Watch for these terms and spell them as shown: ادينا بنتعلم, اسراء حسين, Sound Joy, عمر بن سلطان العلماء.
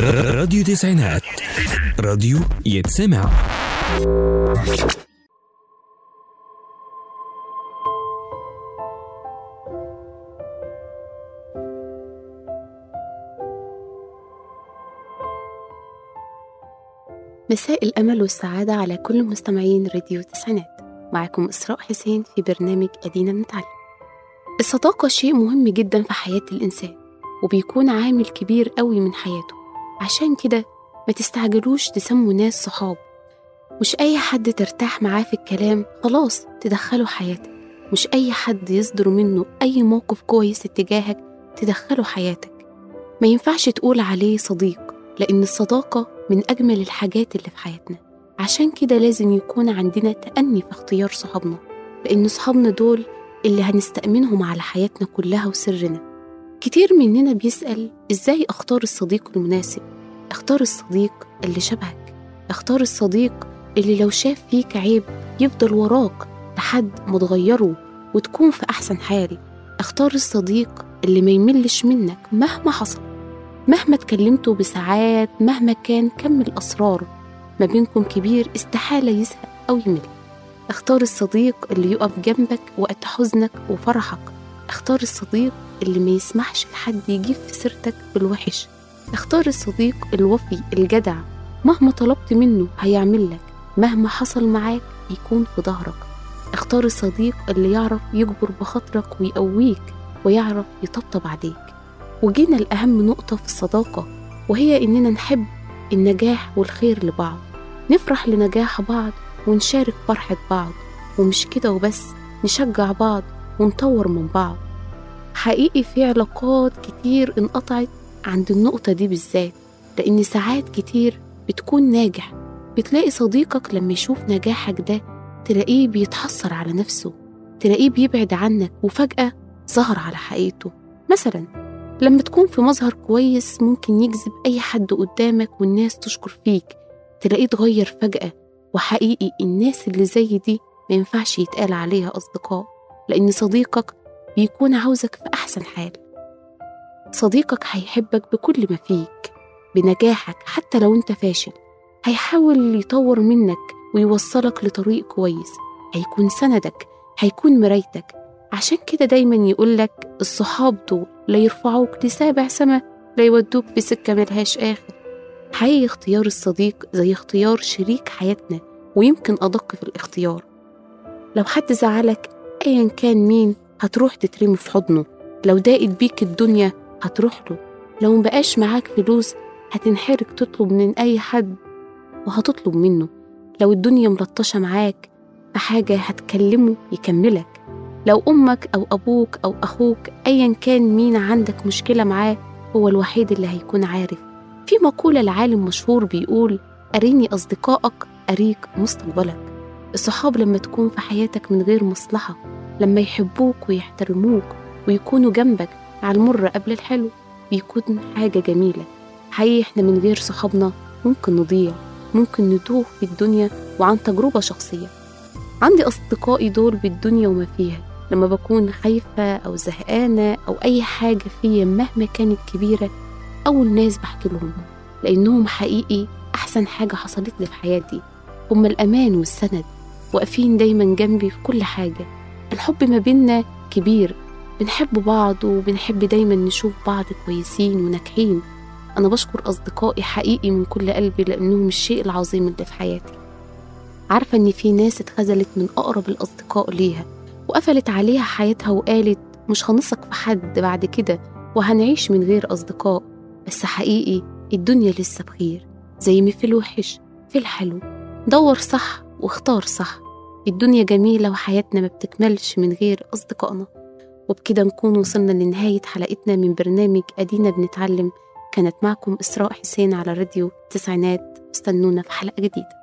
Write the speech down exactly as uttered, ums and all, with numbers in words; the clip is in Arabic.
راديو تسعينات، راديو يتسمع. مساء الأمل والسعادة على كل مستمعين راديو تسعينات. معكم اسراء حسين في برنامج ادينا بنتعلم. الصداقة شيء مهم جدا في حياة الإنسان، وبيكون عامل كبير قوي من حياته. عشان كده ما تستعجلوش تسموا ناس صحاب، مش أي حد ترتاح معاه في الكلام خلاص تدخله حياتك، مش أي حد يصدر منه أي موقف كويس اتجاهك تدخله حياتك. ما ينفعش تقول عليه صديق، لأن الصداقة من أجمل الحاجات اللي في حياتنا. عشان كده لازم يكون عندنا تأني في اختيار صحابنا، لأن صحابنا دول اللي هنستأمنهم على حياتنا كلها وسرنا. كتير مننا بيسأل إزاي أختار الصديق المناسب؟ اختار الصديق اللي شبهك، اختار الصديق اللي لو شاف فيك عيب يفضل وراك لحد ما تغيره وتكون في أحسن حال. اختار الصديق اللي ما يملش منك مهما حصل، مهما اتكلمتوا بساعات، مهما كان كم الأسرار ما بينكم كبير استحالة يزهق أو يمل. اختار الصديق اللي يقف جنبك وقت حزنك وفرحك. اختار الصديق اللي ما يسمحش لحد يجيب في سيرتك بالوحش. اختار الصديق الوفي الجدع، مهما طلبت منه هيعمل لك، مهما حصل معاك يكون في ظهرك. اختار الصديق اللي يعرف يجبر بخاطرك ويقويك ويعرف يطبطب عليك. وجينا الأهم نقطة في الصداقة، وهي إننا نحب النجاح والخير لبعض، نفرح لنجاح بعض ونشارك فرحة بعض، ومش كده وبس، نشجع بعض ونطور من بعض. حقيقي في علاقات كتير انقطعت عند النقطة دي بالذات، لأن ساعات كتير بتكون ناجح، بتلاقي صديقك لما يشوف نجاحك ده تلاقيه بيتحسر على نفسه، تلاقيه بيبعد عنك، وفجأة ظهر على حقيقته. مثلا لما تكون في مظهر كويس ممكن يجذب أي حد قدامك والناس تشكر فيك، تلاقيه تغير فجأة. وحقيقي الناس اللي زي دي ما ينفعش يتقال عليها أصدقاء، لأن صديقك بيكون عاوزك في أحسن حال، صديقك هيحبك بكل ما فيك، بنجاحك حتى لو انت فاشل هيحاول يطور منك ويوصلك لطريق كويس، هيكون سندك، هيكون مرايتك. عشان كده دايما يقولك الصحاب دول لا يرفعوك لسابع سما، لا يودوك في سكة ملهاش آخر. حقيقي اختيار الصديق زي اختيار شريك حياتنا، ويمكن أدق في الاختيار. لو حد زعلك أيا كان مين هتروح تترمي في حضنه، لو ضاقت بيك الدنيا هتروح له، لو مبقاش معاك فلوس هتنحرك تطلب من أي حد وهتطلب منه، لو الدنيا ملطشة معاك في حاجة هتكلمه يكملك، لو أمك أو أبوك أو أخوك أيا كان مين عندك مشكلة معاه هو الوحيد اللي هيكون عارف. في مقولة العالم مشهور بيقول أريني أصدقائك أريك مستقبلك. الصحاب لما تكون في حياتك من غير مصلحة، لما يحبوك ويحترموك ويكونوا جنبك على المر قبل الحلو، بيكون حاجة جميلة. حقيقي احنا من غير صحابنا ممكن نضيع، ممكن نتوه في الدنيا. وعن تجربة شخصية، عندي أصدقائي دول بالدنيا وما فيها، لما بكون خايفة أو زهقانة أو أي حاجة فيا مهما كانت كبيرة أول ناس بحكي لهم، لأنهم حقيقي أحسن حاجة حصلت لي في حياتي. هم الأمان والسند، واقفين دايما جنبي في كل حاجة. الحب ما بيننا كبير، بنحب بعض وبنحب دايما نشوف بعض كويسين وناجحين. أنا بشكر أصدقائي حقيقي من كل قلبي، لأنهم الشيء العظيم اللي في حياتي. عارفة إن في ناس اتخذلت من أقرب الأصدقاء ليها وقفلت عليها حياتها وقالت مش هنثق في حد بعد كده وهنعيش من غير أصدقاء، بس حقيقي الدنيا لسه بخير. زي ما في الوحش في الحلو، دور صح واختار صح. الدنيا جميلة وحياتنا ما بتكملش من غير أصدقائنا. وبكده نكون وصلنا لنهاية حلقتنا من برنامج أدينا بنتعلم. كانت معكم إسراء حسين على راديو تسعينات، استنونا في حلقة جديدة.